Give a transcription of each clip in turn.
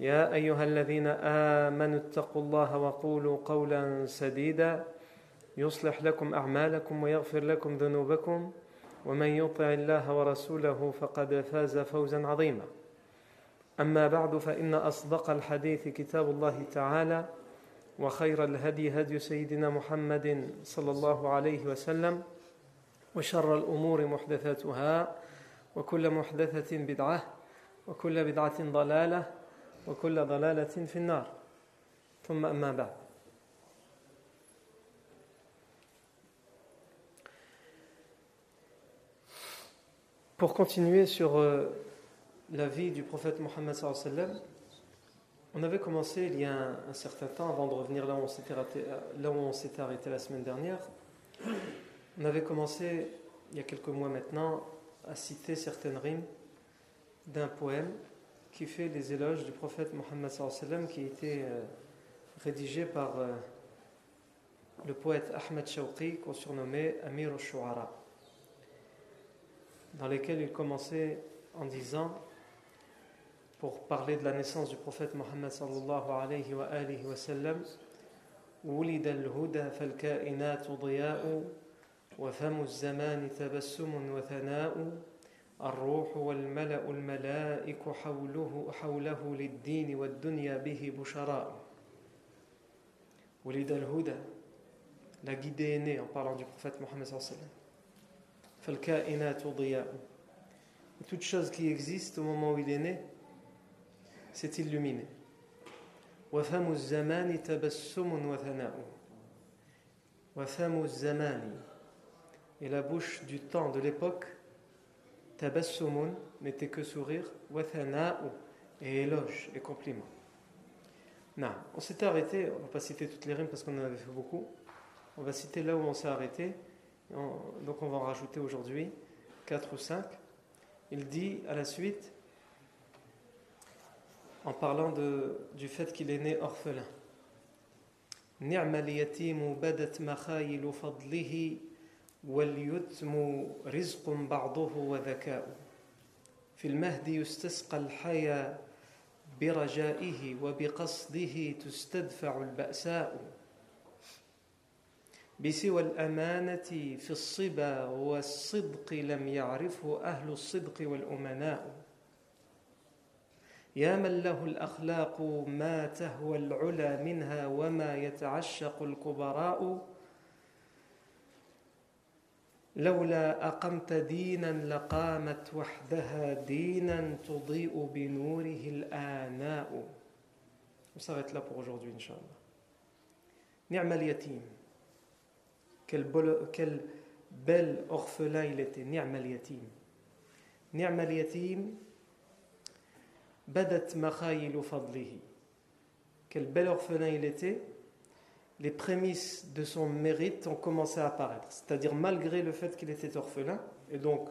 يا أيها الذين آمنوا اتقوا الله وقولوا قولا سديدا يصلح لكم أعمالكم ويغفر لكم ذنوبكم ومن يطع الله ورسوله فقد فاز فوزا عظيما أما بعد فإن أصدق الحديث كتاب الله تعالى وخير الهدي هدي سيدنا محمد صلى الله عليه وسلم وشر الأمور محدثاتها وكل محدثة بدعة وكل بدعة ضلالة وكل ضلالة في النار ثم أما بعد Pour continuer sur la vie du prophète Mohammed sallallahu alayhi wa sallam, on avait commencé il y a un certain temps, avant de revenir là où on s'était arrêté la semaine dernière, on avait commencé il y a quelques mois maintenant à citer certaines rimes d'un poème qui fait les éloges du prophète Mohammed sallallahu alayhi wa sallam, qui a été rédigé par le poète Ahmed Shawqi, qu'on surnommait Amir al-Shu'ara, dans lesquels il commençait en disant, pour parler de la naissance du prophète Mohammed sallallahu alayhi wa sallam, « Oulida al-huda fal-ka'inatu diya'u, wa famu al-zamani tabassumun wa thana'u, الروح والملأ الملائك حوله للدين والدنيا به بشراء ولد الهدى » La guidée est née en parlant du prophète Mohammed sallallahu alayhi wa sallam. فالكائنات ضياء. Toute chose qui existe au moment où il est né s'est illuminée. وفم الزمان تبسم وثناء. وفم الزمان. Et la bouche du temps, de l'époque, Tabassumun n'était que sourire, wa thana'u et éloge et compliment. Nah, on s'était arrêté, on ne va pas citer toutes les rimes parce qu'on en avait fait beaucoup. On va citer là où on s'est arrêté. Donc on va en rajouter aujourd'hui 4 ou 5. Il dit à la suite, en parlant du fait qu'il est né orphelin, Ni'mal yatimu badat makhayilu fadlihi. واليتم رزق بعضه وذكاء في المهد يستسقى الحياة برجائه وبقصده تستدفع البأساء بسوى الأمانة في الصبا والصدق لم يعرفه أهل الصدق والأمناء يا من له الأخلاق ما تهوى العلا منها وما يتعشق الكبراء لولا أقمت دينا لقامت وحدها دينا تضيء بنوره الآناء. On s'arrête là pour aujourd'hui, Inch'Allah. نعم اليتيم. Quel bel orphelin il était. نعم اليتيم. نعم اليتيم. بدت مخايل فضله. Quel bel orphelin il était. Les prémices de son mérite ont commencé à apparaître. C'est-à-dire, malgré le fait qu'il était orphelin, et donc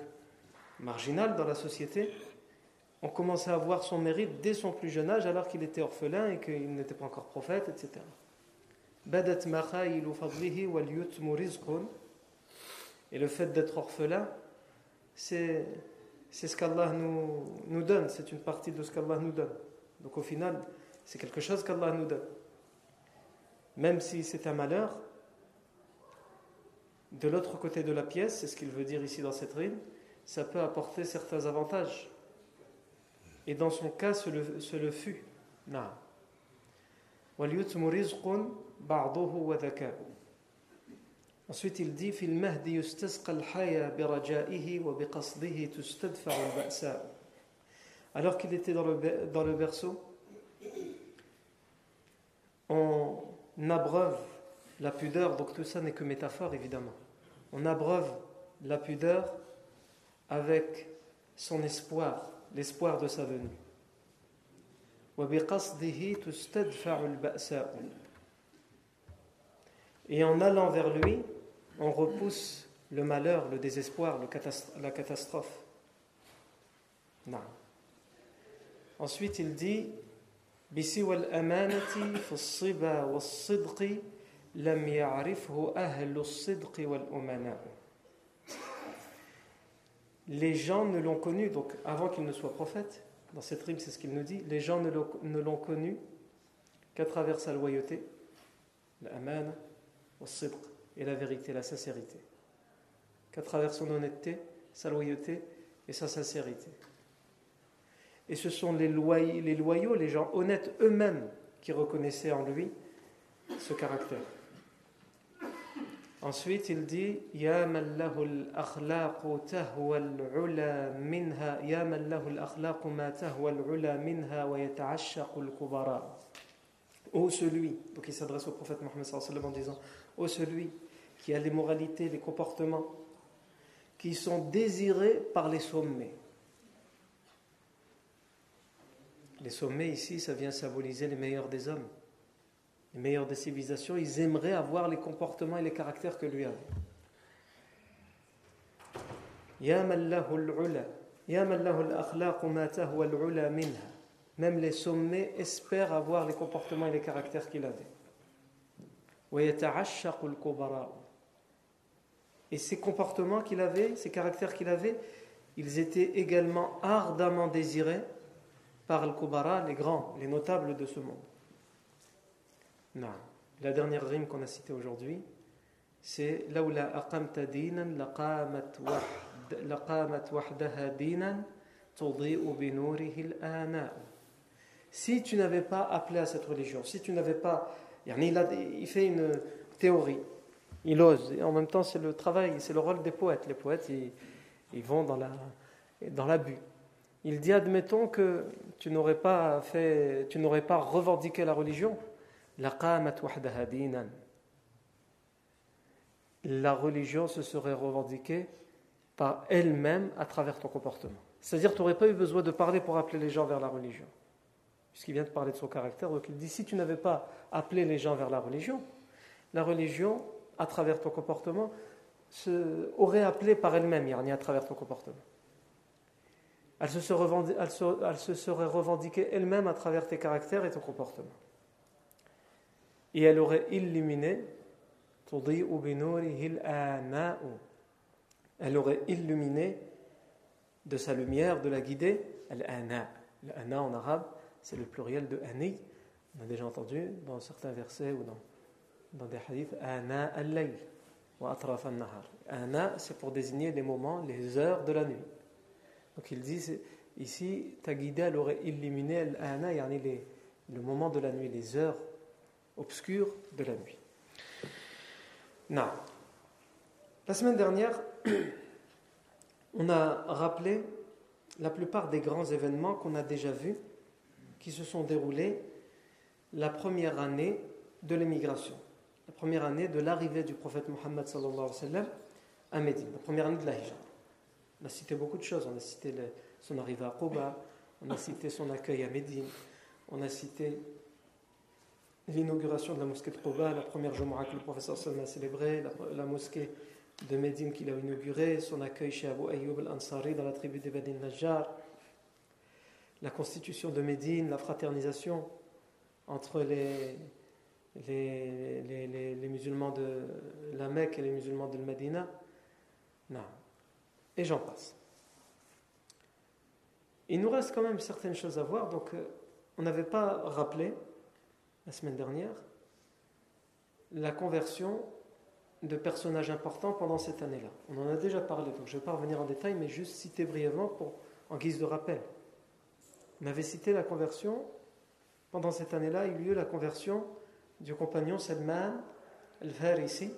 marginal dans la société, on commençait à voir son mérite dès son plus jeune âge, alors qu'il était orphelin et qu'il n'était pas encore prophète, etc. Et le fait d'être orphelin, c'est ce qu'Allah nous donne, c'est une partie de ce qu'Allah nous donne. Donc au final, c'est quelque chose qu'Allah nous donne. Même si c'est un malheur, de l'autre côté de la pièce, c'est ce qu'il veut dire ici dans cette rime, ça peut apporter certains avantages. Et dans son cas, ce le fut. وَلْيُتْمُ رِزْقٌ بَعْضُهُ وَذَكَاهُ. Ensuite il dit فِي الْمَهْدِ يُسْتَسْقَى الْحَيَا بِرَجَائِهِ وَبِقَصْدِهِ تُسْتَدْفَعُ الْبَأْسَاءُ. Alors qu'il était dans le berceau, on abreuve la pudeur, donc tout ça n'est que métaphore évidemment, on abreuve la pudeur avec son espoir, l'espoir de sa venue. Et en allant vers lui, on repousse le malheur, le désespoir, la catastrophe. Non. Ensuite, il dit les gens ne l'ont connu, donc avant qu'il ne soit prophète, dans cette rime c'est ce qu'il nous dit, les gens ne l'ont connu qu'à travers sa loyauté, l'amana, as-sidq, et la vérité, la sincérité, qu'à travers son honnêteté, sa loyauté et sa sincérité. Et ce sont les loyaux, les gens honnêtes eux-mêmes qui reconnaissaient en lui ce caractère. Ensuite, il dit Ya man lahu al-akhlaqu tahwa al-'ula minha, ya man lahu al-akhlaqu ma tahwa al-'ula minha wa yata'ashshaqu al-kubara. Ô celui, donc il s'adresse au prophète Mohammed sallallahu alayhi wa sallam en disant ô celui qui a les moralités, les comportements qui sont désirés par les sommets. Les sommets ici, ça vient symboliser les meilleurs des hommes. Les meilleurs des civilisations, ils aimeraient avoir les comportements et les caractères que lui avait. Ya man lahu al-'ula, ya man lahu al-akhlaq ma tahwa al-'ula minha. Même les sommets espèrent avoir les comportements et les caractères qu'il avait. Wa yata'ashshaqu al-kubara. Et ces comportements qu'il avait, ces caractères qu'il avait, ils étaient également ardemment désirés par al-kubara, les grands, les notables de ce monde. Non. La dernière rime qu'on a citée aujourd'hui, c'est Laula aqamta dinan laqamat wahdaha dinan tudhi'u bi nourihi al-ana. Si tu n'avais pas appelé à cette religion, si tu n'avais pas, il fait une théorie, il ose, et en même temps c'est le travail, c'est le rôle des poètes. Les poètes ils vont dans l'abus. Il dit admettons que tu n'aurais pas revendiqué la religion. La religion se serait revendiquée par elle-même à travers ton comportement. C'est-à-dire, tu n'aurais pas eu besoin de parler pour appeler les gens vers la religion. Puisqu'il vient de parler de son caractère, donc il dit, si tu n'avais pas appelé les gens vers la religion, à travers ton comportement, aurait appelé par elle-même, à travers ton comportement. Elle se serait revendiquée elle-même à travers tes caractères et ton comportement. Et elle aurait illuminé de sa lumière, de la guider al-ana. L'ana en arabe c'est le pluriel de ani, on a déjà entendu dans certains versets ou dans des hadiths ana al-layl wa atraf an-nahar. Ana c'est pour désigner les moments, les heures de la nuit. Donc il dit ici ta guidée, elle aurait illuminé al-ana, le moment de la nuit, les heures obscure de la nuit. Non. La semaine dernière, on a rappelé la plupart des grands événements qu'on a déjà vus, qui se sont déroulés la première année de l'émigration, la première année de l'arrivée du prophète Mohammed sallallahu alayhi wa sallam à Médine, la première année de la Hijra. On a cité beaucoup de choses, on a cité son arrivée à Quba, on a cité son accueil à Médine, on a cité l'inauguration de la mosquée de Quba, la première Jumu'ah que le professeur Salman a célébrée, la mosquée de Médine qu'il a inaugurée, son accueil chez Abu Ayyub al-Ansari dans la tribu des Bani Najjar, la constitution de Médine, la fraternisation entre les musulmans de la Mecque et les musulmans de Médina, et j'en passe. Il nous reste quand même certaines choses à voir, donc on n'avait pas rappelé la semaine dernière la conversion de personnages importants pendant cette année-là. On en a déjà parlé, donc je ne vais pas revenir en détail, mais juste citer brièvement en guise de rappel. On avait cité la conversion Pendant cette année-là, il y a eu la conversion du compagnon Salman Al-Farisi,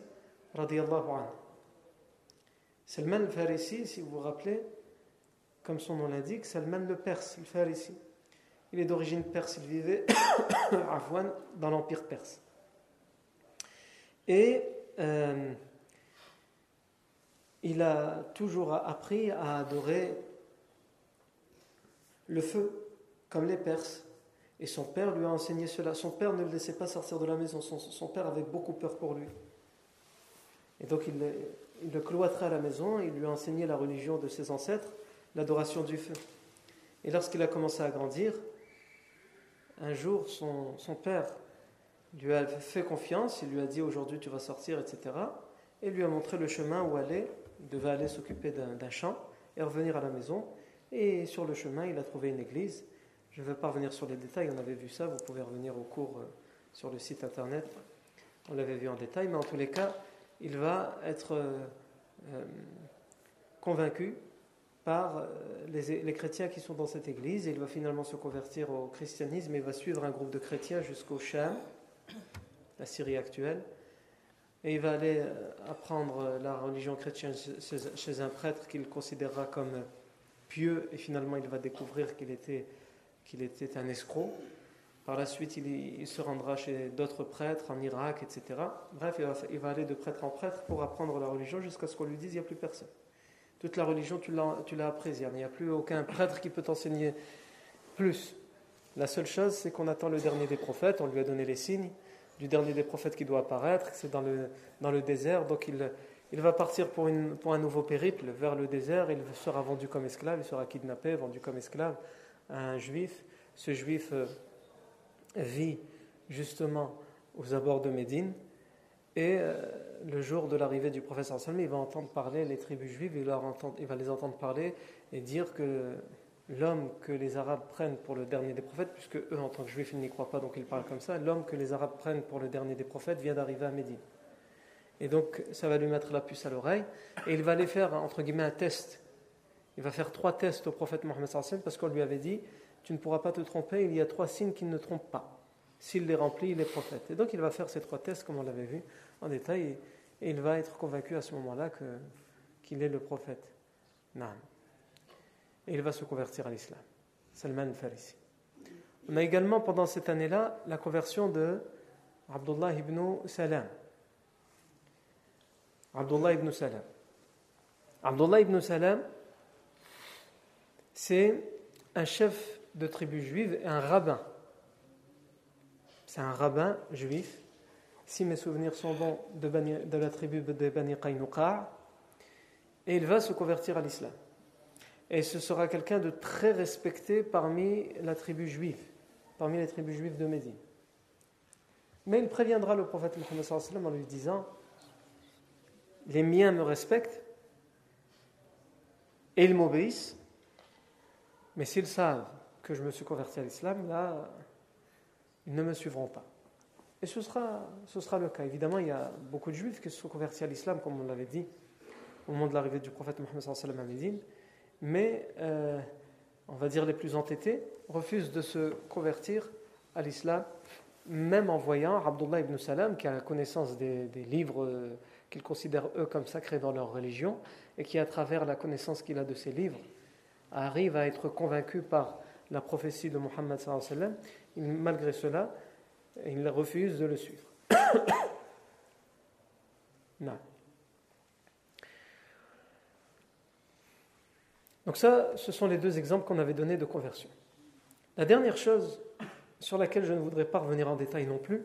radiyallahu anhu. Salman Al-Farisi, si vous vous rappelez, comme son nom l'indique, Salman le Perse, Al-Farisi. Il est d'origine perse, il vivait à Afwan dans l'Empire perse. Et il a toujours appris à adorer le feu, comme les Perses. Et son père lui a enseigné cela. Son père ne le laissait pas sortir de la maison. Son père avait beaucoup peur pour lui. Et donc il le cloîtrait à la maison, il lui a enseigné la religion de ses ancêtres, l'adoration du feu. Et lorsqu'il a commencé à grandir, un jour son père lui a fait confiance, il lui a dit aujourd'hui tu vas sortir, etc. Et lui a montré le chemin où aller. Il devait aller s'occuper d'un champ et revenir à la maison. Et sur le chemin, il a trouvé une église. Je ne veux pas revenir sur les détails, on avait vu ça, vous pouvez revenir au cours sur le site internet, on l'avait vu en détail, mais en tous les cas, il va être convaincu par les chrétiens qui sont dans cette église, et il va finalement se convertir au christianisme et va suivre un groupe de chrétiens jusqu'au Cham, la Syrie actuelle, et il va aller apprendre la religion chrétienne chez un prêtre qu'il considérera comme pieux, et finalement il va découvrir qu'il était un escroc. Par la suite, il se rendra chez d'autres prêtres en Irak, etc. Bref, il va aller de prêtre en prêtre pour apprendre la religion jusqu'à ce qu'on lui dise il n'y a plus personne. Toute la religion, tu l'as apprise. Il n'y a plus aucun prêtre qui peut t'enseigner plus. La seule chose, c'est qu'on attend le dernier des prophètes. On lui a donné les signes du dernier des prophètes qui doit apparaître. C'est dans le désert. Donc, il va partir pour un nouveau périple vers le désert. Il sera vendu comme esclave. Il sera kidnappé, vendu comme esclave à un juif. Ce juif vit justement aux abords de Médine, et le jour de l'arrivée du prophète sallallahu alayhi wa sallam, il va entendre parler les tribus juives, il va les entendre parler et dire que l'homme que les Arabes prennent pour le dernier des prophètes, puisque eux en tant que juifs ils n'y croient pas donc ils parlent comme ça, l'homme que les Arabes prennent pour le dernier des prophètes vient d'arriver à Médine. Et donc ça va lui mettre la puce à l'oreille, et il va aller faire entre guillemets un test. Il va faire 3 tests au prophète Mohammed sallallahu alayhi wa sallam, parce qu'on lui avait dit tu ne pourras pas te tromper, il y a 3 signes qui ne trompent pas. S'il les remplit, il est prophète. Et donc il va faire ces 3 tests, comme on l'avait vu en détail, et il va être convaincu à ce moment-là qu'il est le prophète. Naam. Et il va se convertir à l'islam. Salman al-Farisi. On a également, pendant cette année-là, la conversion de Abdullah ibn Salam. Abdullah ibn Salam, c'est un chef de tribu juive et un rabbin. C'est un rabbin juif, si mes souvenirs sont bons, de la tribu de Bani Qaynuqa'a, et il va se convertir à l'islam. Et ce sera quelqu'un de très respecté parmi les tribus juives de Médine. Mais il préviendra le prophète Mohammed sallallahu alayhi wa sallam en lui disant « Les miens me respectent et ils m'obéissent. Mais s'ils savent que je me suis converti à l'islam, là, ils ne me suivront pas. » Et ce sera le cas. Évidemment, il y a beaucoup de juifs qui se sont convertis à l'islam, comme on l'avait dit, au moment de l'arrivée du prophète Mohammed sallallahu alayhi wa sallam à Médine. Mais, on va dire les plus entêtés, refusent de se convertir à l'islam, même en voyant Abdullah ibn Salam, qui a la connaissance des livres qu'ils considèrent eux comme sacrés dans leur religion, et qui, à travers la connaissance qu'il a de ces livres, arrive à être convaincu par la prophétie de Muhammad sallallahu alayhi wa sallam. Malgré cela, il refuse de le suivre. Non. Donc ça, ce sont les 2 exemples qu'on avait donnés de conversion. La dernière chose sur laquelle je ne voudrais pas revenir en détail non plus,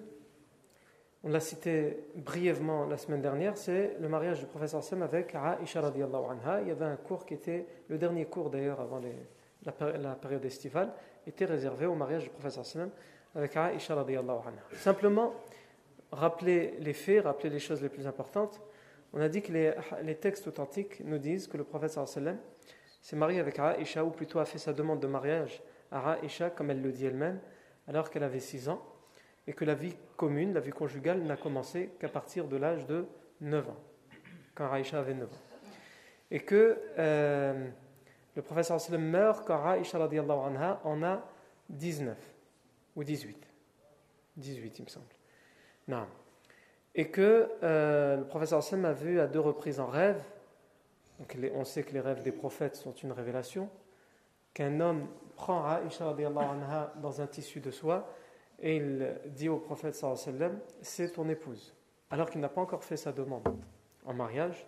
on l'a cité brièvement la semaine dernière, c'est le mariage du prophète sallallahu alayhi wa sallam avec Aïcha radiyallahu anha. Il y avait un cours qui était, le dernier cours d'ailleurs avant la période estivale, était réservé au mariage du prophète sallallahu alayhi wa sallam avec Aïcha radiyallahu anha. Simplement, rappeler les faits, rappeler les choses les plus importantes, on a dit que les textes authentiques nous disent que le prophète sallallahu alayhi wa sallam s'est marié avec Aïcha, ou plutôt a fait sa demande de mariage à Aïcha, comme elle le dit elle-même, alors qu'elle avait 6 ans. Et que la vie commune, la vie conjugale, n'a commencé qu'à partir de l'âge de 9 ans, quand Aïcha avait 9 ans. Et que le prophète sallallahu alayhi wa sallam meurt quand Aïcha radiyallahu anha en a 19. ou 18 il me semble. Non. Et que le professeur Sam a vu à 2 reprises en rêve, donc on sait que les rêves des prophètes sont une révélation, qu'un homme prend Aïcha dans un tissu de soie et il dit au prophète sallallahu alayhi wa sallam, c'est ton épouse, alors qu'il n'a pas encore fait sa demande en mariage.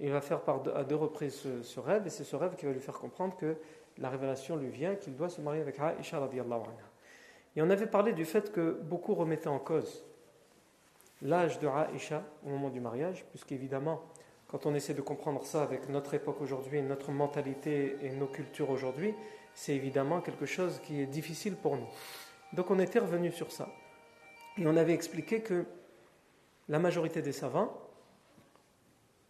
Il va faire à 2 reprises ce rêve, et c'est ce rêve qui va lui faire comprendre que la révélation lui vient, qu'il doit se marier avec Aïcha radiyallahu anha. Et on avait parlé du fait que beaucoup remettaient en cause l'âge de Aïcha au moment du mariage, puisqu'évidemment, quand on essaie de comprendre ça avec notre époque aujourd'hui, notre mentalité et nos cultures aujourd'hui, c'est évidemment quelque chose qui est difficile pour nous. Donc on était revenu sur ça. Et on avait expliqué que la majorité des savants,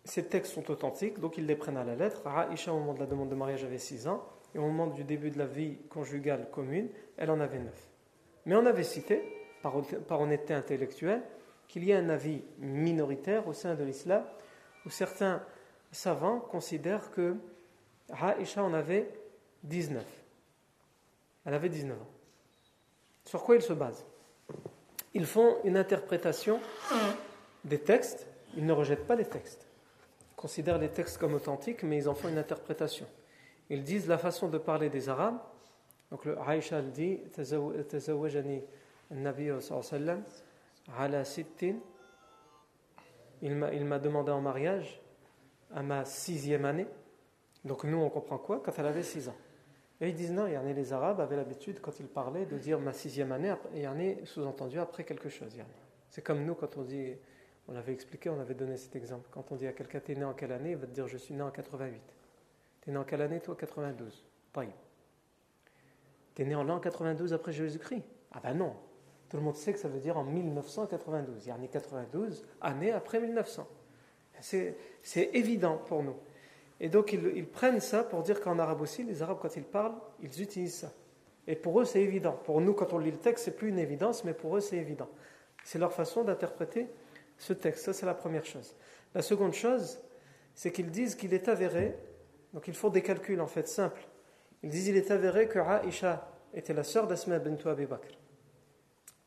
ces textes sont authentiques, donc ils les prennent à la lettre. Aïcha, au moment de la demande de mariage, avait 6 ans, et au moment du début de la vie conjugale commune, elle en avait 9. Mais on avait cité, par honnêteté intellectuelle, qu'il y a un avis minoritaire au sein de l'islam, où certains savants considèrent que Aïcha en avait 19. Elle avait 19 ans. Sur quoi ils se basent? Ils font une interprétation des textes, ils ne rejettent pas les textes. Ils considèrent les textes comme authentiques, mais ils en font une interprétation. Ils disent la façon de parler des Arabes, donc le Aïcha le dit, « Tazawajani al-Nabi sallam ala sittin » il m'a demandé en mariage à ma 6e année. Donc nous, on comprend quoi? Quand elle avait 6 ans. Et ils disent non, les Arabes avaient l'habitude, quand ils parlaient, de dire ma 6e année, sous-entendu après quelque chose. C'est comme nous, quand on dit, on l'avait expliqué, on avait donné cet exemple. Quand on dit à quelqu'un, t'es né en quelle année? Il va te dire, je suis né en 88. T'es né en quelle année, toi? 92. Taïb. T'es né en l'an 92 après Jésus-Christ? Ah ben non. Tout le monde sait que ça veut dire en 1992. Il y a 92 années après 1900. C'est évident pour nous. Et donc, ils prennent ça pour dire qu'en arabe aussi, les Arabes, quand ils parlent, ils utilisent ça. Et pour eux, c'est évident. Pour nous, quand on lit le texte, c'est plus une évidence, mais pour eux, c'est évident. C'est leur façon d'interpréter ce texte. Ça, c'est la première chose. La seconde chose, c'est qu'ils disent qu'il est avéré, donc ils font des calculs, en fait, simples. Ils disent qu'il est avéré que Aïcha était la sœur d'Asma bint Abi Bakr.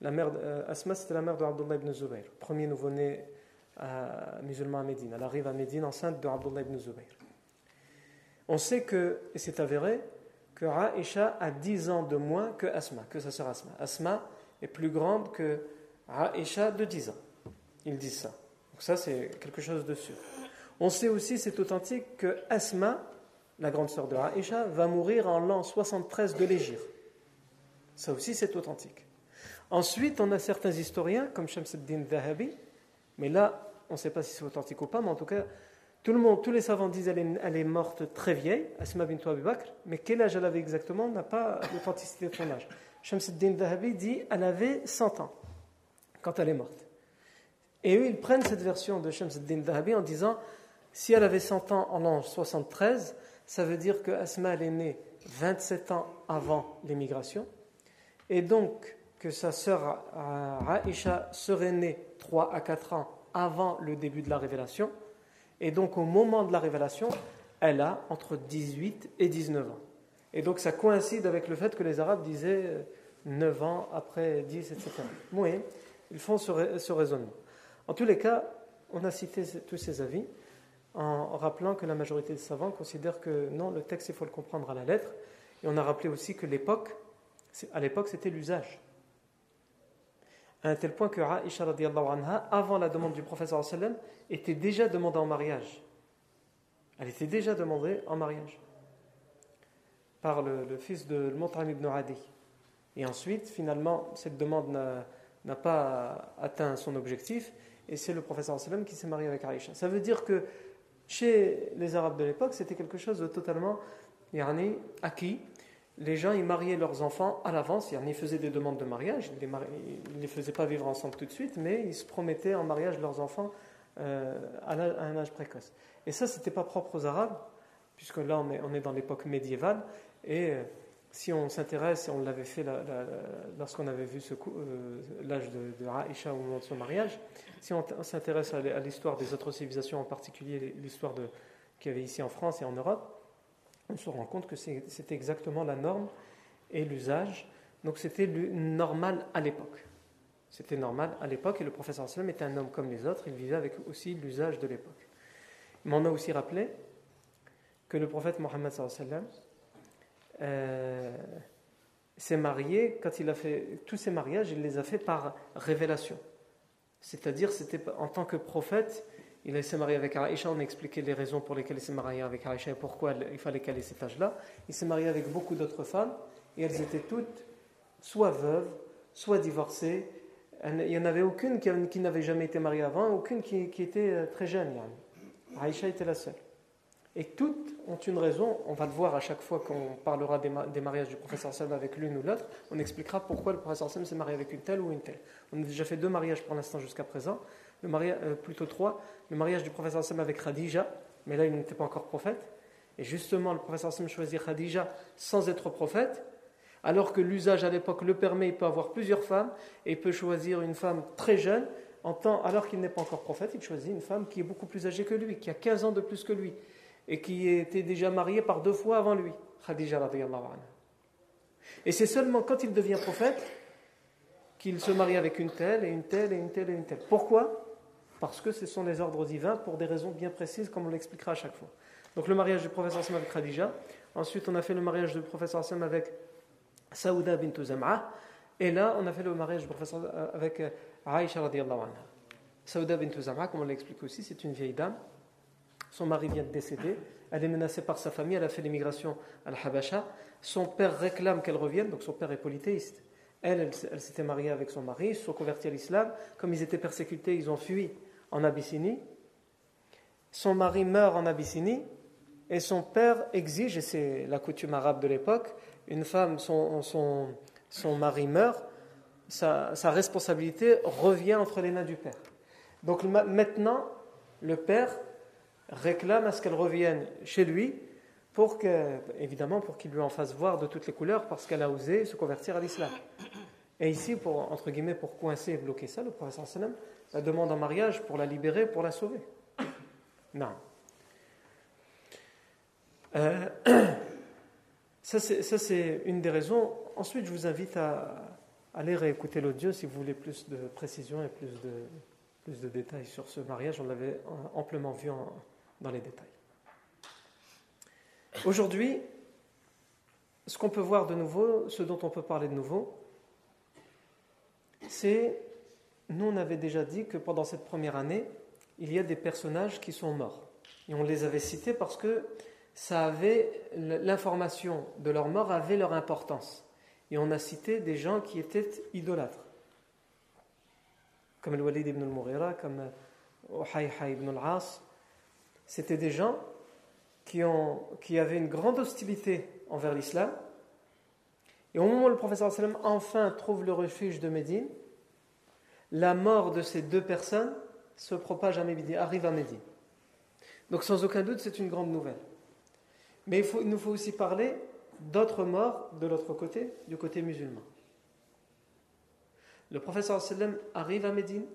La mère Asma, c'était la mère de Abdullah ibn Zubayr, premier nouveau-né musulman à Médine. Elle arrive à Médine enceinte de Abdullah ibn Zubayr. On sait que, et c'est avéré, que Aïcha a 10 ans de moins que Asma, que sa sœur Asma. Asma est plus grande que Aïcha de 10 ans. Ils disent ça. Donc ça, c'est quelque chose de sûr. On sait aussi, c'est authentique, que Asma, la grande sœur de Aïcha, va mourir en l'an 73 de l'Hégire. Ça aussi, c'est authentique. Ensuite, on a certains historiens, comme Shams ad-Din Dhahabi, mais là, on ne sait pas si c'est authentique ou pas, mais en tout cas, tout le monde, tous les savants disent qu'elle est morte très vieille, Asma bint Abi Bakr, mais quel âge elle avait exactement n'a pas l'authenticité de son âge. Shams ad-Din Dhahabi dit qu'elle avait 100 ans quand elle est morte. Et eux, ils prennent cette version de Shams ad-Din Dhahabi en disant si elle avait 100 ans en l'an 73, ça veut dire que Asma elle est née 27 ans avant l'émigration, et donc que sa sœur Aïcha serait née 3 à 4 ans avant le début de la révélation, et donc au moment de la révélation, elle a entre 18 et 19 ans. Et donc ça coïncide avec le fait que les Arabes disaient 9 ans après 10, etc. Oui, ils font ce raisonnement. En tous les cas, on a cité tous ces avis en rappelant que la majorité des savants considèrent que non, le texte, il faut le comprendre à la lettre. Et on a rappelé aussi que à l'époque, c'était l'usage. À un tel point que Aïcha radiyallahu anha, avant la demande du prophète sallallahu alayhi wa sallam, était déjà demandée en mariage. Elle était déjà demandée en mariage par le fils de Mut'im ibn Adi. Et ensuite, finalement, cette demande n'a pas atteint son objectif, et c'est le prophète sallallahu alayhi wa sallam qui s'est marié avec Aïcha. Ça veut dire que chez les Arabes de l'époque, c'était quelque chose de totalement acquis. Les gens, ils mariaient leurs enfants à l'avance, ils faisaient des demandes de mariage, ils ne les faisaient pas vivre ensemble tout de suite, mais ils se promettaient en mariage leurs enfants à un âge précoce. Et ça, ce n'était pas propre aux Arabes, puisque là, on est dans l'époque médiévale, et si on s'intéresse, on l'avait fait lorsqu'on avait vu l'âge de Aïcha au moment de son mariage, si on s'intéresse à l'histoire des autres civilisations, en particulier l'histoire qu'il y avait ici en France et en Europe, on se rend compte que c'est exactement la norme et l'usage Donc c'était normal à l'époque. C'était normal à l'époque, et le prophète sallallahu alayhi wa sallam était un homme comme les autres, il vivait avec aussi l'usage de l'époque. Mais on a aussi rappelé que le prophète Mohammed sallallahu alayhi wa sallam s'est marié, quand il a fait tous ses mariages, il les a fait par révélation. C'est-à-dire, c'était en tant que prophète, il s'est marié avec Aïcha, on a expliqué les raisons pour lesquelles il s'est marié avec Aïcha et pourquoi il fallait qu'elle ait cet âge-là. Il s'est marié avec beaucoup d'autres femmes, et elles étaient toutes soit veuves, soit divorcées. Il n'y en avait aucune qui n'avait jamais été mariée avant, aucune qui était très jeune. Aïcha était la seule. Et toutes ont une raison, on va le voir à chaque fois qu'on parlera des mariages du prophète sallam avec l'une ou l'autre, on expliquera pourquoi le prophète sallam s'est marié avec une telle ou une telle. On a déjà fait 2 mariages pour l'instant jusqu'à présent, plutôt 3, le mariage du prophète sallam avec Khadija, mais là il n'était pas encore prophète, et justement le prophète sallam choisit Khadija sans être prophète, alors que l'usage à l'époque le permet, il peut avoir plusieurs femmes, et il peut choisir une femme très jeune, alors qu'il n'est pas encore prophète, il choisit une femme qui est beaucoup plus âgée que lui, qui a 15 ans de plus que lui, et qui était déjà marié par 2 fois avant lui, Khadija radhiyallahu anha. Et c'est seulement quand il devient prophète qu'il se marie avec une telle, et une telle, et une telle, et une telle. Pourquoi ? Parce que ce sont les ordres divins pour des raisons bien précises, comme on l'expliquera à chaque fois. Donc le mariage du prophète sallam avec Khadija, ensuite on a fait le mariage du prophète sallam avec Saouda bint Zam'a, et là on a fait le mariage du prophète sallam avec Aïcha radhiyallahu anha. Saouda bint Zam'a, comme on l'explique aussi, c'est une vieille dame. Son mari vient de décéder, elle est menacée par sa famille, elle a fait l'émigration à l'Habasha. Son père réclame qu'elle revienne, donc son père est polythéiste. Elle s'était mariée avec son mari, ils se sont convertis à l'islam. Comme ils étaient persécutés, ils ont fui en Abyssinie. Son mari meurt en Abyssinie et son père exige, et c'est la coutume arabe de l'époque, une femme, son mari meurt, sa responsabilité revient entre les mains du père. Donc maintenant, le père réclame à ce qu'elle revienne chez lui pour qu'il lui en fasse voir de toutes les couleurs parce qu'elle a osé se convertir à l'islam. Et ici, entre guillemets, pour coincer et bloquer ça, le prophète sallam la demande en mariage pour la libérer, pour la sauver. Non. Ça c'est une des raisons. Ensuite, je vous invite à aller réécouter l'audio si vous voulez plus de précision et plus de détails sur ce mariage. On l'avait amplement vu dans les détails. Aujourd'hui, ce qu'on peut voir de nouveau, ce dont on peut parler de nouveau, c'est, nous on avait déjà dit que pendant cette première année, il y a des personnages qui sont morts. Et on les avait cités parce que l'information de leur mort avait leur importance. Et on a cité des gens qui étaient idolâtres, comme Al-Walid ibn al-Mughira, comme Uhayha ibn al-As. C'était des gens qui avaient une grande hostilité envers l'islam. Et au moment où le prophète sallam enfin trouve le refuge de Médine, la mort de ces 2 personnes se propage à Médine, arrive à Médine. Donc sans aucun doute, c'est une grande nouvelle. Mais il nous faut aussi parler d'autres morts de l'autre côté, du côté musulman. Le prophète sallam arrive à Médine.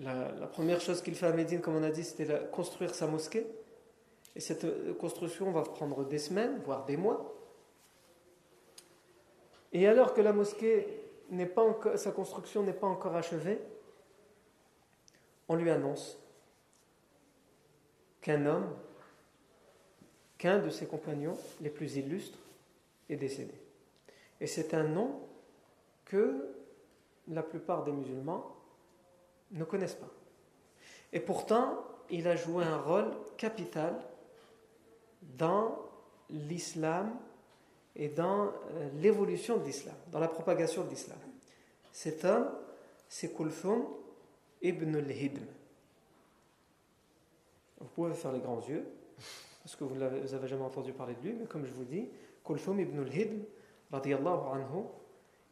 La première chose qu'il fait à Médine, comme on a dit, c'était construire sa mosquée. Et cette construction va prendre des semaines, voire des mois. Et alors que la mosquée sa construction n'est pas encore achevée, on lui annonce qu'un de ses compagnons les plus illustres est décédé. Et c'est un nom que la plupart des musulmans ne connaissent pas. Et pourtant, il a joué un rôle capital dans l'islam et dans l'évolution de l'islam, dans la propagation de l'islam. Cet homme, c'est Kulthum ibn al-Hidm. Vous pouvez faire les grands yeux, parce que vous n'avez jamais entendu parler de lui, mais comme je vous dis, Kulthum ibn al-Hidm, radiyallahu anhu,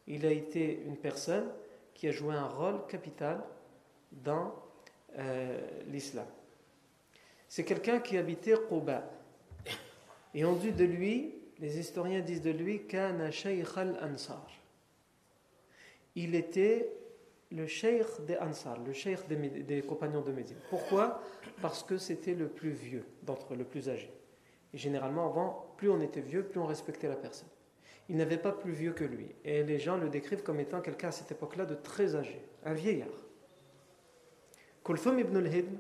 il a été une personne qui a joué un rôle capital dans l'islam. C'est quelqu'un qui habitait Quba. Et on dit de lui, les historiens disent de lui, Kana Shaykh al-Ansar. Il était le Shaykh des Ansar, le Shaykh des compagnons de Médine. Pourquoi ? Parce que c'était le plus vieux d'entre eux, le plus âgé. Et généralement, avant, plus on était vieux, plus on respectait la personne. il n'avait pas plus vieux que lui. Et les gens le décrivent comme étant quelqu'un à cette époque-là de très âgé, un vieillard. Kulthum ibn al-Hidm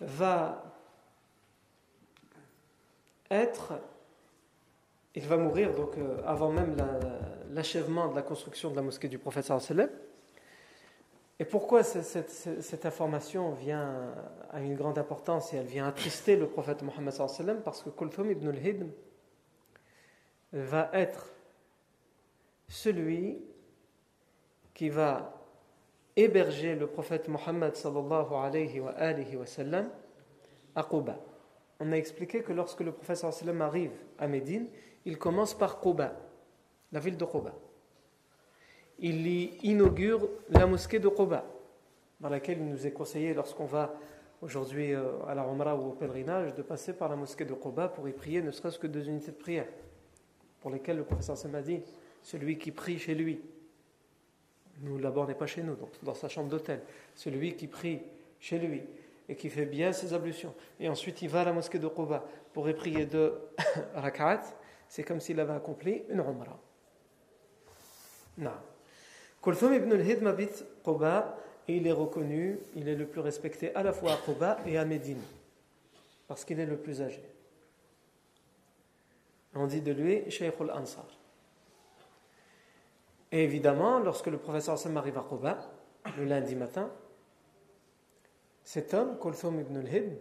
va mourir donc avant même l'achèvement de la construction de la mosquée du prophète sallallahu alayhi wa sallam. Et pourquoi cette information vient à une grande importance et elle vient attrister le prophète Mohammed sallallahu alayhi wa sallam? Parce que Kulthum ibn al-Hidm va être celui qui va héberger le prophète Mohammed sallallahu alayhi wa sallam à Quba. On a expliqué que lorsque le prophète sallallahu alayhi wa sallam arrive à Médine, il commence par Quba, la ville de Quba. Il y inaugure la mosquée de Quba, dans laquelle il nous est conseillé, lorsqu'on va aujourd'hui à la Umrah ou au pèlerinage, de passer par la mosquée de Quba pour y prier, ne serait-ce que 2 unités de prière, pour lesquelles le prophète sallallahu alayhi wa sallam a dit « Celui qui prie chez lui ». Nous, là-bas, on n'est pas chez nous, donc dans sa chambre d'hôtel. Celui qui prie chez lui et qui fait bien ses ablutions. Et ensuite, il va à la mosquée de Quba pour y prier 2 rak'at. C'est comme s'il avait accompli une umrah. Non. Kulthum ibn al-Hidm habite Quba et il est reconnu, il est le plus respecté à la fois à Quba et à Médine. Parce qu'il est le plus âgé. On dit de lui « Shaykh al-Ansar ». Et évidemment, lorsque le professeur Sam arrive à Quba, le lundi matin, cet homme, Kulthum ibn al-Hidm,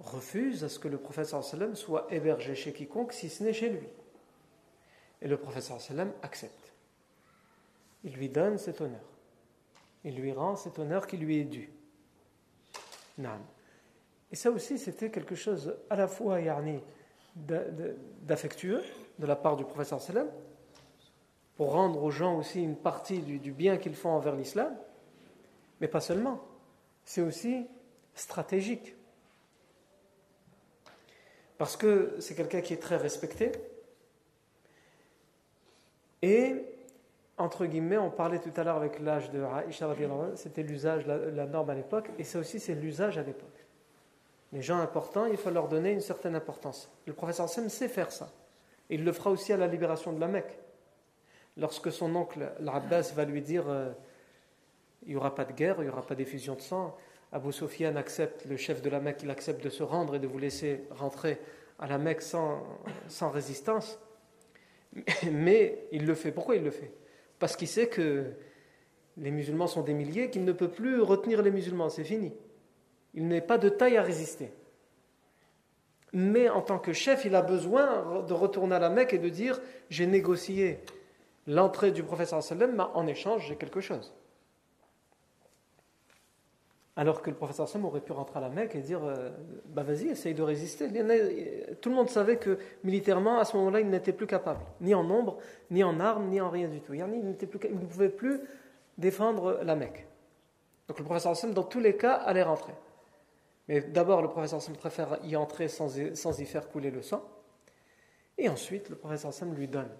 refuse à ce que le professeur Sam soit hébergé chez quiconque, si ce n'est chez lui. Et le professeur Sam accepte. Il lui donne cet honneur. Il lui rend cet honneur qui lui est dû. Naam. Et ça aussi, c'était quelque chose à la fois d'affectueux de la part du professeur Sam, pour rendre aux gens aussi une partie du bien qu'ils font envers l'islam, mais pas seulement, c'est aussi stratégique. Parce que c'est quelqu'un qui est très respecté, et entre guillemets, on parlait tout à l'heure avec l'âge de Aïcha, c'était l'usage, la norme à l'époque, et ça aussi c'est l'usage à l'époque. Les gens importants, il faut leur donner une certaine importance. Le professeur Sam sait faire ça, il le fera aussi à la libération de la Mecque. Lorsque son oncle, l'Abbas, va lui dire il n'y aura pas de guerre, il n'y aura pas d'effusion de sang, Abu Sufyan accepte, le chef de la Mecque, il accepte de se rendre et de vous laisser rentrer à la Mecque sans résistance. Mais il le fait. Pourquoi il le fait? Parce qu'il sait que les musulmans sont des milliers, qu'il ne peut plus retenir les musulmans, c'est fini. Il n'est pas de taille à résister. Mais en tant que chef, il a besoin de retourner à la Mecque et de dire « j'ai négocié ». L'entrée du prophète sallallahu alayhi wa sallam, en échange, j'ai quelque chose. Alors que le prophète sallallahu alayhi wa sallam aurait pu rentrer à la Mecque et dire bah vas-y, essaye de résister. Tout le monde savait que militairement, à ce moment-là, il n'était plus capable, ni en nombre, ni en armes, ni en rien du tout. Il ne pouvait plus défendre la Mecque. Donc le prophète sallallahu alayhi wa sallam, dans tous les cas, allait rentrer. Mais d'abord, le prophète sallallahu alayhi wa sallam préfère y entrer sans y faire couler le sang. Et ensuite, le prophète sallallahu alayhi wa sallam lui donne.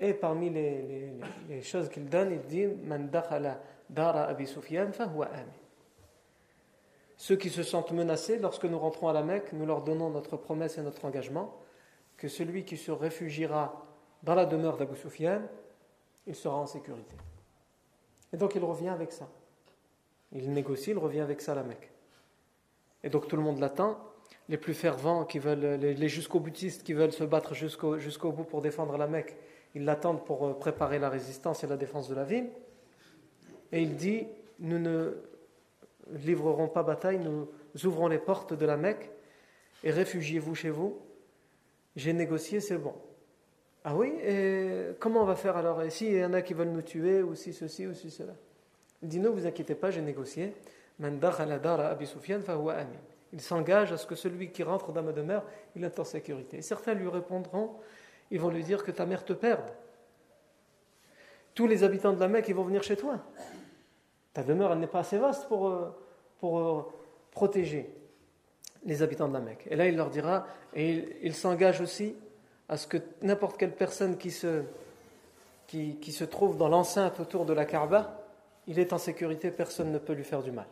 Et parmi les choses qu'il donne, il dit « Man dakhala dara Abi Sufyan fa huwa amin ». Ceux qui se sentent menacés, lorsque nous rentrons à la Mecque, nous leur donnons notre promesse et notre engagement que celui qui se réfugiera dans la demeure d'Abu Sufyan, il sera en sécurité. Et donc il revient avec ça. Il négocie, il revient avec ça à la Mecque. Et donc tout le monde l'attend. Les plus fervents, qui veulent, les jusqu'au boutistes qui veulent se battre jusqu'au bout pour défendre la Mecque, ils l'attendent pour préparer la résistance et la défense de la ville. Et il dit, nous ne livrerons pas bataille, nous ouvrons les portes de la Mecque et réfugiez-vous chez vous. J'ai négocié, c'est bon. Ah oui, et comment on va faire alors? Et s'il y en a qui veulent nous tuer, ou si ceci, ou si cela? Il dit, ne vous inquiétez pas, j'ai négocié. Man dakhala dara Abi Sufyan fa huwa amin. Il s'engage à ce que celui qui rentre dans ma demeure, il est en sécurité. Et certains lui répondront, ils vont lui dire que ta mère te perde. Tous les habitants de la Mecque, ils vont venir chez toi. Ta demeure, elle n'est pas assez vaste pour protéger les habitants de la Mecque. Et là, il leur dira, et il s'engage aussi à ce que n'importe quelle personne qui se trouve dans l'enceinte autour de la Kaaba, il est en sécurité, personne ne peut lui faire du mal.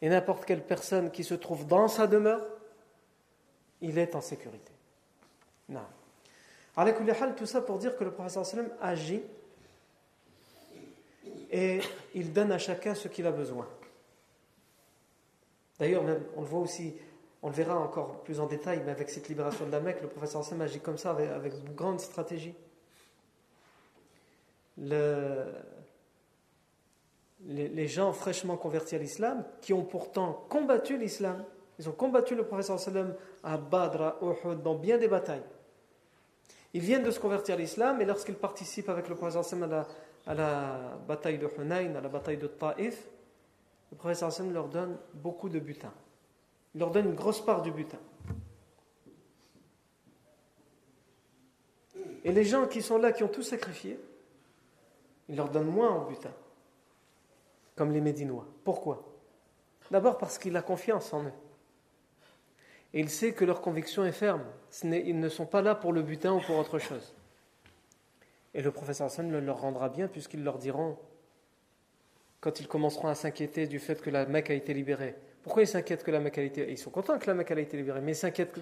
Et n'importe quelle personne qui se trouve dans sa demeure, il est en sécurité. Non. Ala kulli hal, tout ça pour dire que le prophète sallam agit et il donne à chacun ce qu'il a besoin. D'ailleurs, même, on le voit aussi, on le verra encore plus en détail, mais avec cette libération de la Mecque, le prophète sallam agit comme ça, avec une grande stratégie. Les gens fraîchement convertis à l'islam, qui ont pourtant combattu l'islam, ils ont combattu le prophète sallam à Badr, à Uhud, dans bien des batailles. Ils viennent de se convertir à l'islam, et lorsqu'ils participent avec le prophète sallam à la bataille de Hunayn, à la bataille de Taif, le prophète sallallahu alayhi wa sallam leur donne beaucoup de butin. Il leur donne une grosse part du butin. Et les gens qui sont là, qui ont tout sacrifié, il leur donne moins en butin. Comme les Médinois. Pourquoi? D'abord parce qu'il a confiance en eux. Et il sait que leur conviction est ferme. Ils ne sont pas là pour le butin ou pour autre chose. Et le prophète sallallahu alayhi wa sallam leur rendra bien puisqu'ils leur diront, quand ils commenceront à s'inquiéter du fait que la Mecque a été libérée. Pourquoi ils s'inquiètent que la Mecque a été libérée? Ils sont contents que la Mecque a été libérée, mais ils s'inquiètent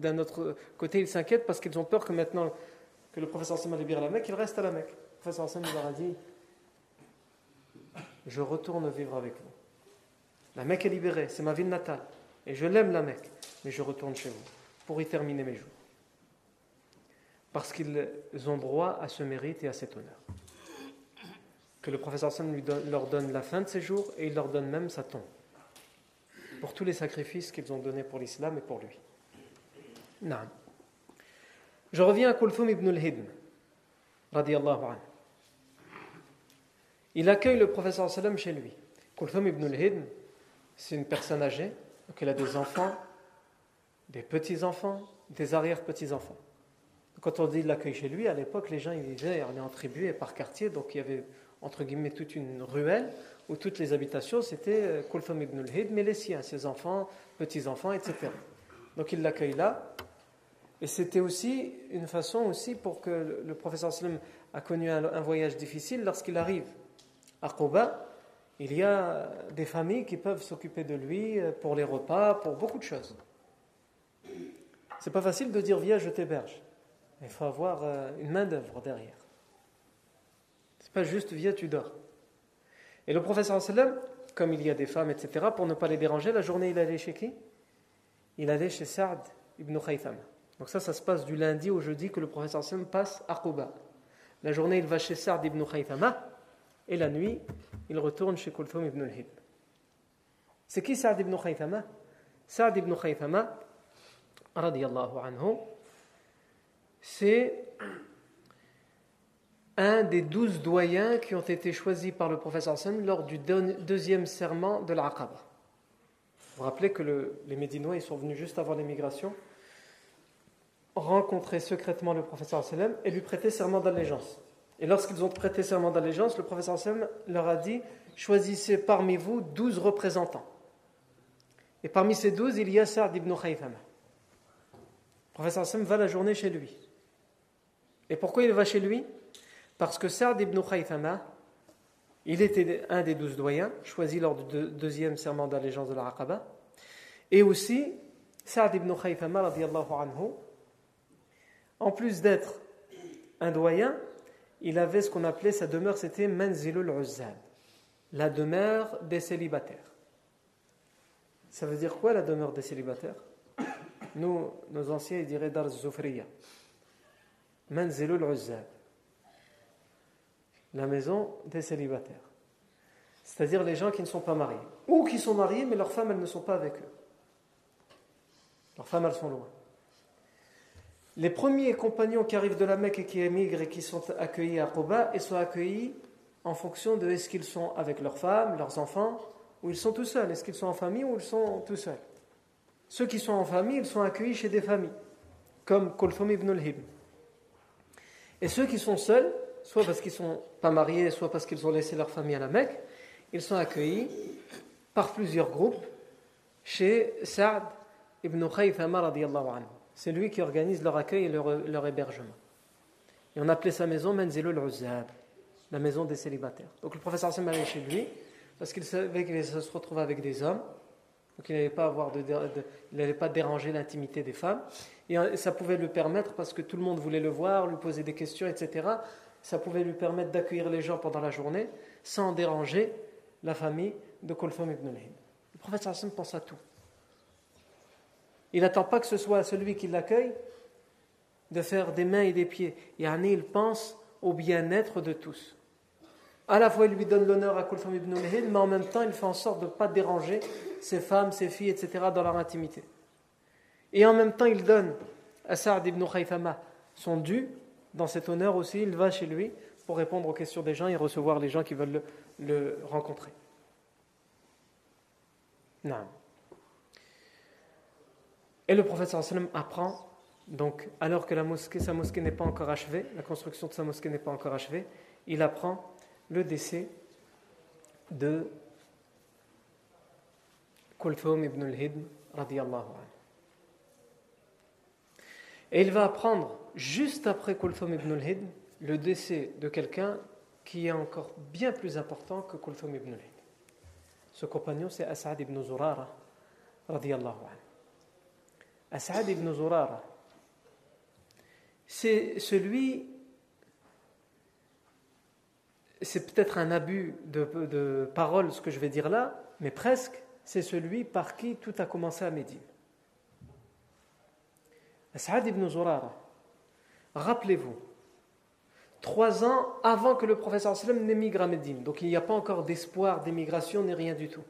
d'un autre côté, ils s'inquiètent parce qu'ils ont peur que maintenant que le prophète sallam a libéré la Mecque, ils restent à la Mecque. Le prophète sallam leur a dit, je retourne vivre avec vous. La Mecque est libérée, c'est ma ville natale, et je l'aime la Mecque, mais je retourne chez vous pour y terminer mes jours. Parce qu'ils ont droit à ce mérite et à cet honneur. Que le prophète leur donne la fin de ses jours et il leur donne même sa tombe pour tous les sacrifices qu'ils ont donnés pour l'islam et pour lui. Non. Je reviens à Kulthum ibn al-Hidm radiyallahu anhu. Il accueille le prophète chez lui. Kulthum ibn al-Hidm, c'est une personne âgée, donc elle a des enfants, des petits-enfants, des arrière-petits-enfants. Quand on dit l'accueil chez lui, à l'époque les gens ils vivaient en tribu et par quartier, donc il y avait entre guillemets toute une ruelle où toutes les habitations c'était Kulthum ibn al-Hidm et les siens, ses enfants, petits-enfants, etc. Donc il l'accueille là, et c'était aussi une façon aussi pour que le professeur sallam a connu un voyage difficile. Lorsqu'il arrive à Quba, il y a des familles qui peuvent s'occuper de lui pour les repas, pour beaucoup de choses. C'est pas facile de dire viens je t'héberge, il faut avoir une main d'œuvre derrière. Pas juste viens tu dors. Et le prophète sallallahu alayhi wa sallam, comme il y a des femmes, etc., pour ne pas les déranger, la journée il allait chez qui? Il allait chez Sa'd ibn Khaytham. Donc ça se passe du lundi au jeudi que le prophète sallallahu alayhi wa sallam passe à Quba. La journée il va chez Sa'd ibn Khaytham et la nuit il retourne chez Kulthum ibn al-Hidm. C'est qui Sa'd ibn Khaytham? Sa'd ibn Khaytham radiyallahu anhu, c'est un des 12 doyens qui ont été choisis par le prophète sallam lors du deuxième serment de l'Aqaba. Vous vous rappelez que les Médinois ils sont venus juste avant l'émigration rencontrer secrètement le prophète sallam et lui prêter serment d'allégeance. Et lorsqu'ils ont prêté serment d'allégeance, le prophète sallam leur a dit « Choisissez parmi vous 12 représentants. » Et parmi ces 12, il y a Sa'd ibn Khaytham. Le prophète sallam va la journée chez lui. Et pourquoi il va chez lui? Parce que Sa'd ibn Khaythama, il était un des 12 doyens, choisi lors du deuxième serment d'allégeance de l'Aqaba. Et aussi, Sa'd ibn Khaythama, radiyallahu anhu, en plus d'être un doyen, il avait ce qu'on appelait sa demeure, c'était Manzilul Uzzad, la demeure des célibataires. Ça veut dire quoi la demeure des célibataires? Nous, nos anciens, ils diraient Dar Zufriya. Manzilul Uzzad, la maison des célibataires, c'est-à-dire les gens qui ne sont pas mariés ou qui sont mariés mais leurs femmes elles ne sont pas avec eux, leurs femmes elles sont loin. Les premiers compagnons qui arrivent de la Mecque et qui émigrent et qui sont accueillis à Quba, ils sont accueillis en fonction de est-ce qu'ils sont avec leurs femmes, leurs enfants, ou ils sont tout seuls, est-ce qu'ils sont en famille ou ils sont tout seuls. Ceux qui sont en famille ils sont accueillis chez des familles comme Kulthum ibn al-Hidm, et ceux qui sont seuls, soit parce qu'ils ne sont pas mariés, soit parce qu'ils ont laissé leur famille à la Mecque, ils sont accueillis par plusieurs groupes chez Sa'd ibn Khaythama radiyallahu anhu. C'est lui qui organise leur accueil et leur hébergement. Et on appelait sa maison Manzilul Uzzad, la maison des célibataires. Donc le professeur Hassan allait chez lui parce qu'il savait qu'il allait se retrouver avec des hommes, donc il n'allait pas avoir il n'allait pas déranger l'intimité des femmes, et ça pouvait lui permettre, parce que tout le monde voulait le voir, lui poser des questions, etc., ça pouvait lui permettre d'accueillir les gens pendant la journée sans déranger la famille de Kulthum ibn al-Hidm. Le prophète sallam pense à tout. Il n'attend pas que ce soit celui qui l'accueille de faire des mains et des pieds. Yani, il pense au bien-être de tous. À la fois, il lui donne l'honneur à Kulthum ibn al-Hidm, mais en même temps, il fait en sorte de ne pas déranger ses femmes, ses filles, etc. dans leur intimité. Et en même temps, il donne à Sa'd ibn Khaytham son dû. Dans cet honneur aussi, il va chez lui pour répondre aux questions des gens et recevoir les gens qui veulent le rencontrer. Naam. Et le prophète sallallahu alayhi wa sallam apprend, donc, alors que sa mosquée n'est pas encore achevée, la construction de sa mosquée n'est pas encore achevée, il apprend le décès de Kulthum ibn al-Hidm radiyallahu anhu. Et il va apprendre, juste après Kulthum ibn al-Hidm, le décès de quelqu'un qui est encore bien plus important que Kulthum ibn al-Hidm. Ce compagnon, c'est As'ad ibn Zurara radiyallahu anhu. As'ad ibn Zurara, c'est peut-être un abus de parole ce que je vais dire là, mais presque, c'est celui par qui tout a commencé à Médine. As'ad ibn Zurara, rappelez-vous, 3 ans avant que le prophète sallallahu alayhi wa sallam n'émigre à Médine, donc il n'y a pas encore d'espoir d'émigration ni rien du tout.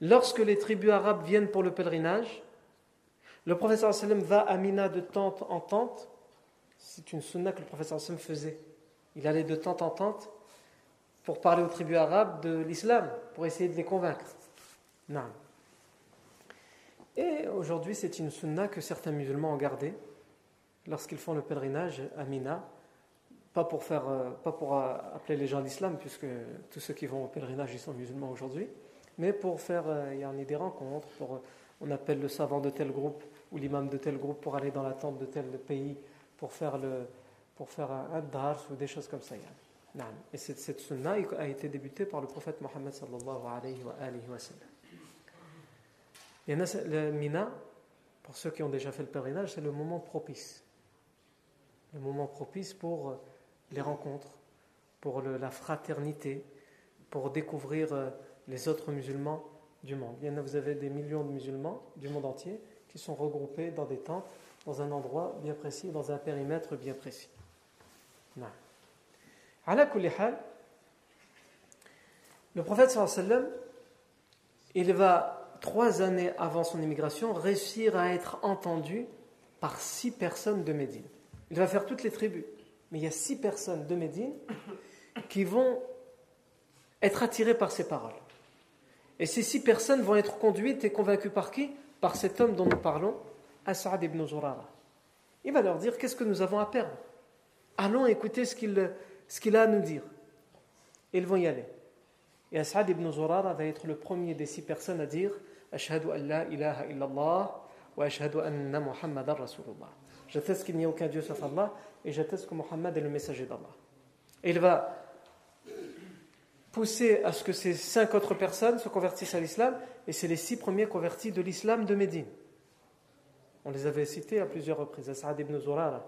Lorsque les tribus arabes viennent pour le pèlerinage, le prophète sallallahu alayhi wa sallam va à Mina de tente en tente. C'est une sunna que le prophète sallallahu alayhi wa sallam faisait. Il allait de tente en tente pour parler aux tribus arabes de l'islam, pour essayer de les convaincre. Non. Et aujourd'hui, c'est une sunna que certains musulmans ont gardée lorsqu'ils font le pèlerinage à Mina, pas pour appeler les gens à l'islam, puisque tous ceux qui vont au pèlerinage ils sont musulmans aujourd'hui, mais pour faire des rencontres, on appelle le savant de tel groupe ou l'imam de tel groupe pour aller dans la tente de tel pays pour faire un dars ou des choses comme ça. Et cette sunna a été débutée par le prophète Mohammed sallallahu alayhi wa sallam. Et Mina, pour ceux qui ont déjà fait le pèlerinage, c'est le moment propice. Le moment propice pour les rencontres, pour la fraternité, pour découvrir les autres musulmans du monde. Il y en a, vous avez des millions de musulmans du monde entier qui sont regroupés dans des tentes, dans un endroit bien précis, dans un périmètre bien précis. Non. Ala kulli hal, le prophète sallallahu alayhi wa sallam, il va 3 années avant son immigration, réussir à être entendu par 6 personnes de Médine. Il va faire toutes les tribus, mais il y a 6 personnes de Médine qui vont être attirées par ses paroles. Et ces 6 personnes vont être conduites et convaincues par qui? Par cet homme dont nous parlons, As'ad ibn Zurara. Il va leur dire, qu'est-ce que nous avons à perdre? Allons écouter ce qu'il a à nous dire. Et ils vont y aller. Et As'ad ibn Zurara va être le premier des 6 personnes à dire « Ashhadu an la ilaha illallah wa ashhadu anna Muhammadan Rasulullah » « J'atteste qu'il n'y a aucun Dieu sauf Allah et j'atteste que Muhammad est le messager d'Allah. » Et il va pousser à ce que ces 5 autres personnes se convertissent à l'islam, et c'est les 6 premiers convertis de l'islam de Médine. On les avait cités à plusieurs reprises. As'ad ibn Zurara,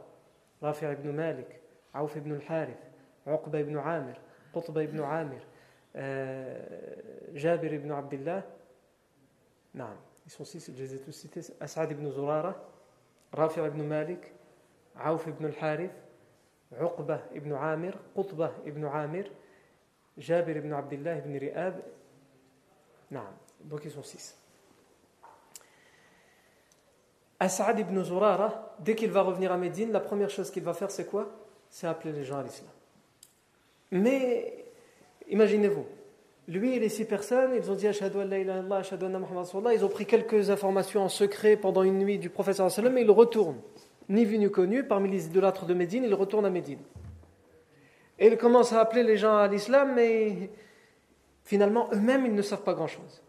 Rafi' ibn Malik, Aouf ibn al-Harith, Uqba ibn Amir, Qutba ibn Amir, Jabir ibn Abdillah. Naam, ils sont 6, je les ai tous cités. As'ad ibn Zurara, Rafi' ibn Malik, Aouf ibn al-Harith, Uqba ibn Amir, Qutba ibn Amir, Jabir ibn Abdillah ibn Ri'ab. Naam, donc ils sont 6. As'ad ibn Zurara, dès qu'il va revenir à Médine, la première chose qu'il va faire, c'est quoi? C'est appeler les gens à l'islam. Mais imaginez-vous, lui et les 6 personnes, ils ont dit « Ashhadu an la ilaha illallah, ashhadu anna Muhammadan Rasulullah », ils ont pris quelques informations en secret pendant une nuit du prophète sallallahu alayhi wa sallam, et ils retournent, ni vu ni connu, parmi les idolâtres de Médine, ils retournent à Médine. Et ils commencent à appeler les gens à l'islam, mais finalement, eux-mêmes, ils ne savent pas grand-chose.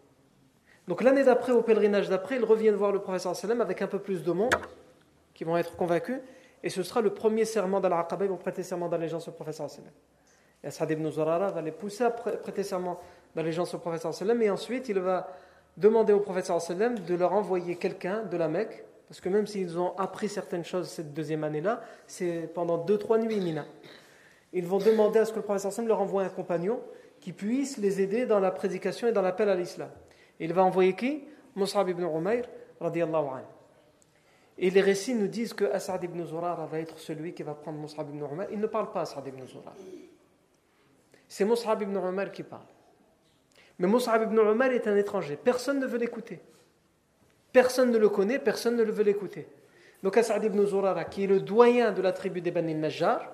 Donc l'année d'après, au pèlerinage d'après, ils reviennent voir le prophète sallallahu alayhi wa sallam avec un peu plus de monde, qui vont être convaincus, et ce sera le premier serment d'Al-Aqaba, ils vont prêter serment d'allégeance au prophète sallallahu alayhi wa sallam. As'ad ibn Zurara va les pousser à prêter serment d'allégeance au prophète sallallahu alayhi wa sallam, et ensuite il va demander au prophète sallallahu alayhi wa sallam de leur envoyer quelqu'un de la Mecque, parce que même s'ils ont appris certaines choses cette deuxième année-là, c'est pendant 2-3 nuits Mina. Ils vont demander à ce que le prophète sallallahu alayhi wa sallam leur envoie un compagnon qui puisse les aider dans la prédication et dans l'appel à l'islam. Et il va envoyer qui? Mus'ab ibn Umayr, radiyallahu anhu. Et les récits nous disent que As'ad ibn Zurara va être celui qui va prendre Mus'ab ibn Umayr. Il ne parle pas As'ad ibn Zurara. C'est Mus'ab ibn Umayr qui parle. Mais Mus'ab ibn Umayr est un étranger. Personne ne veut l'écouter. Personne ne le connaît, personne ne le veut l'écouter. Donc As'ad ibn Zurara, qui est le doyen de la tribu des Bani Najjar,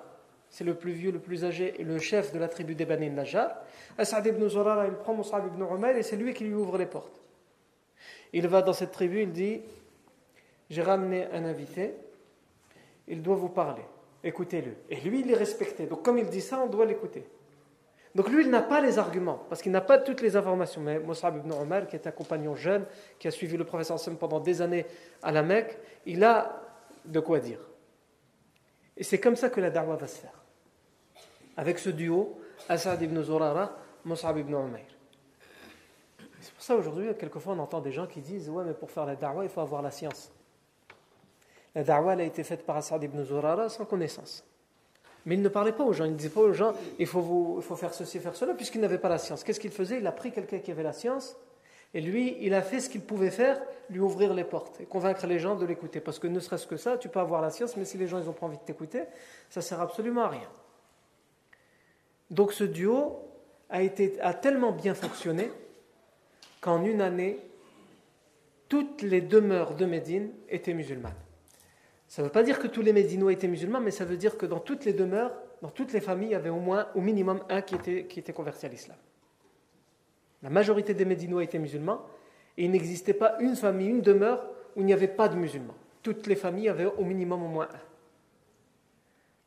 c'est le plus vieux, le plus âgé et le chef de la tribu des Bani Najjar, As'ad ibn Zurara, il prend Mus'ab ibn Umayr et c'est lui qui lui ouvre les portes. Il va dans cette tribu, il dit: j'ai ramené un invité, il doit vous parler, écoutez-le. Et lui, il est respecté. Donc comme il dit ça, on doit l'écouter. Donc lui, il n'a pas les arguments, parce qu'il n'a pas toutes les informations. Mais Mus'ab ibn Umayr, qui est un compagnon jeune, qui a suivi le prophète sallam pendant des années à la Mecque, il a de quoi dire. Et c'est comme ça que la da'wa va se faire. Avec ce duo, As'ad ibn Zurara, Mus'ab ibn Umayr. C'est pour ça aujourd'hui, quelquefois, on entend des gens qui disent: ouais, mais pour faire la da'wa, il faut avoir la science. La da'wa, elle a été faite par As'ad ibn Zurara sans connaissance. Mais il ne parlait pas aux gens, il ne disait pas aux gens il faut faire ceci, faire cela, puisqu'il n'avait pas la science. Qu'est-ce qu'il faisait? Il a pris quelqu'un qui avait la science, et lui, il a fait ce qu'il pouvait faire, lui ouvrir les portes, et convaincre les gens de l'écouter. Parce que ne serait-ce que ça, tu peux avoir la science, mais si les gens ils n'ont pas envie de t'écouter, ça ne sert absolument à rien. Donc ce duo a tellement bien fonctionné qu'en une année, toutes les demeures de Médine étaient musulmanes. Ça ne veut pas dire que tous les Médinois étaient musulmans, mais ça veut dire que dans toutes les demeures, dans toutes les familles, il y avait au moins, au minimum, un qui était converti à l'islam. La majorité des Médinois étaient musulmans, et il n'existait pas une famille, une demeure, où il n'y avait pas de musulmans. Toutes les familles avaient au minimum au moins un.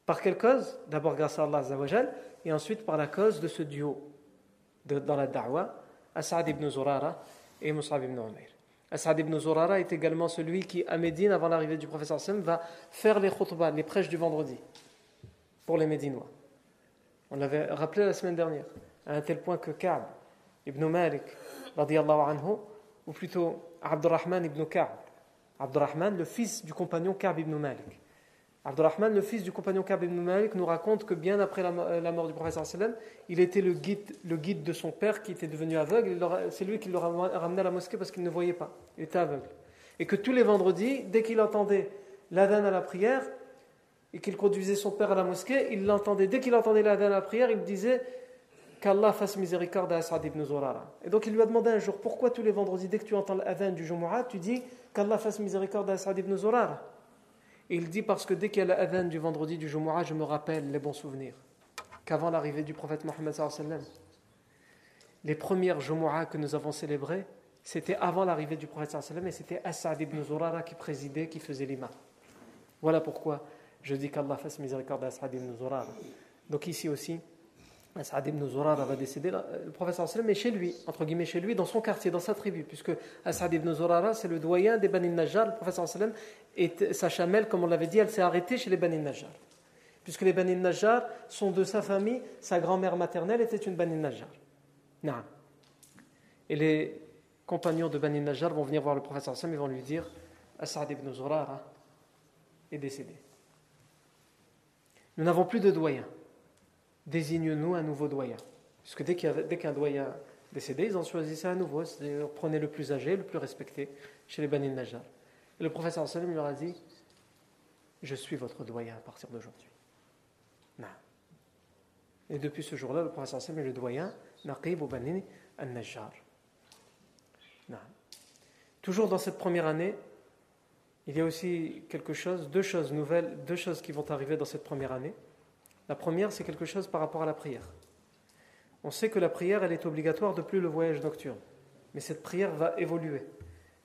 Par quelle cause? D'abord grâce à Allah Azza wa Jal, et ensuite par la cause de ce duo dans la da'wa, As'ad ibn Zurara et Mus'ab ibn Umayr. As'ad ibn Zurara est également celui qui, à Médine, avant l'arrivée du prophète sallam, va faire les khutbahs, les prêches du vendredi, pour les Médinois. On l'avait rappelé la semaine dernière, à un tel point que Kaab ibn Malik, radiyallahu anhu, ou plutôt Abdurrahman ibn Kaab, Abdurrahman, le fils du compagnon Kaab ibn Malik. Abdurrahman, le fils du compagnon Kaab ibn Malik, nous raconte que bien après la mort du prophète sallam, il était le guide de son père qui était devenu aveugle. C'est lui qui le ramenait à la mosquée parce qu'il ne voyait pas. Il était aveugle. Et que tous les vendredis, dès qu'il entendait l'adhan à la prière et qu'il conduisait son père à la mosquée, il l'entendait. Dès qu'il entendait l'adhan à la prière, il disait: qu'Allah fasse miséricorde à As'ad ibn Zurara. Et donc il lui a demandé un jour: pourquoi tous les vendredis, dès que tu entends l'adhan du Jumu'ah, tu dis qu'Allah fasse miséricorde à As'ad ibn Zurara? Et il dit: parce que dès qu'il y a l'adhan du vendredi du Jumu'ah, je me rappelle les bons souvenirs qu'avant l'arrivée du prophète Mohammed sallallahu alayhi wa sallam, les premières Jumu'ah que nous avons célébrées, c'était avant l'arrivée du prophète sallallahu alayhi wa sallam, et c'était As'ad ibn Zurara qui présidait, qui faisait l'imam. Voilà pourquoi je dis qu'Allah fasse miséricorde à As'ad ibn Zurara. Donc ici aussi, As'ad ibn Zurara va décéder. Le prophète sallallahu alayhi wa sallam est chez lui, entre guillemets chez lui, dans son quartier, dans sa tribu, puisque As'ad ibn Zurara, c'est le doyen des Bani Najjar. Le prophète sallallahu alayhi wa sallam, et sa chamelle, comme on l'avait dit, elle s'est arrêtée chez les Bani Najjar, puisque les Bani Najjar sont de sa famille. Sa grand-mère maternelle était une Bani Najjar. Naam. Et les compagnons de Bani Najjar vont venir voir le prophète sallallahu alayhi wa sallam et vont lui dire: As'ad ibn Zurara est décédé. Nous n'avons plus de doyen. Désigne-nous un nouveau doyen. Puisque dès qu'un doyen décédait, ils en choisissaient un nouveau. C'est-à-dire, prenez le plus âgé, le plus respecté chez les Bani Najjar. Et le prophète sallallahu alayhi wa sallam leur a dit: je suis votre doyen à partir d'aujourd'hui. Non. Et depuis ce jour-là, le prophète sallallahu alayhi wa sallam est le doyen, Naqib ou Bani al-Najjar. Non. Toujours dans cette première année, il y a aussi deux choses nouvelles, deux choses qui vont arriver dans cette première année. La première, c'est quelque chose par rapport à la prière. On sait que la prière, elle est obligatoire depuis le voyage nocturne. Mais cette prière va évoluer.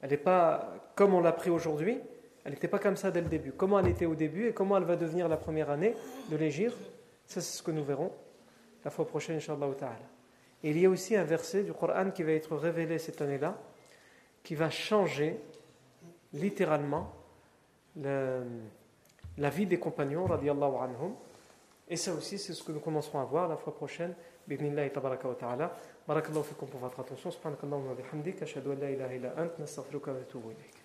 Elle n'est pas comme on l'a pris aujourd'hui, elle n'était pas comme ça dès le début. Comment elle était au début et comment elle va devenir la première année de l'Hégire, ça c'est ce que nous verrons la fois prochaine, Inch'Allah Ta'ala. Et il y a aussi un verset du Coran qui va être révélé cette année-là, qui va changer littéralement la vie des compagnons, radiyallahu anhum, Et ça aussi, c'est ce que nous commencerons à voir la fois prochaine. Bidnillah et tabaraka wa ta'ala. Barakallahu fikum pour votre attention. Subhanakallahu wa bihamdik. Ashhadu an la ilaha illa ant. Nastaghfiruka wa natubu ilayk.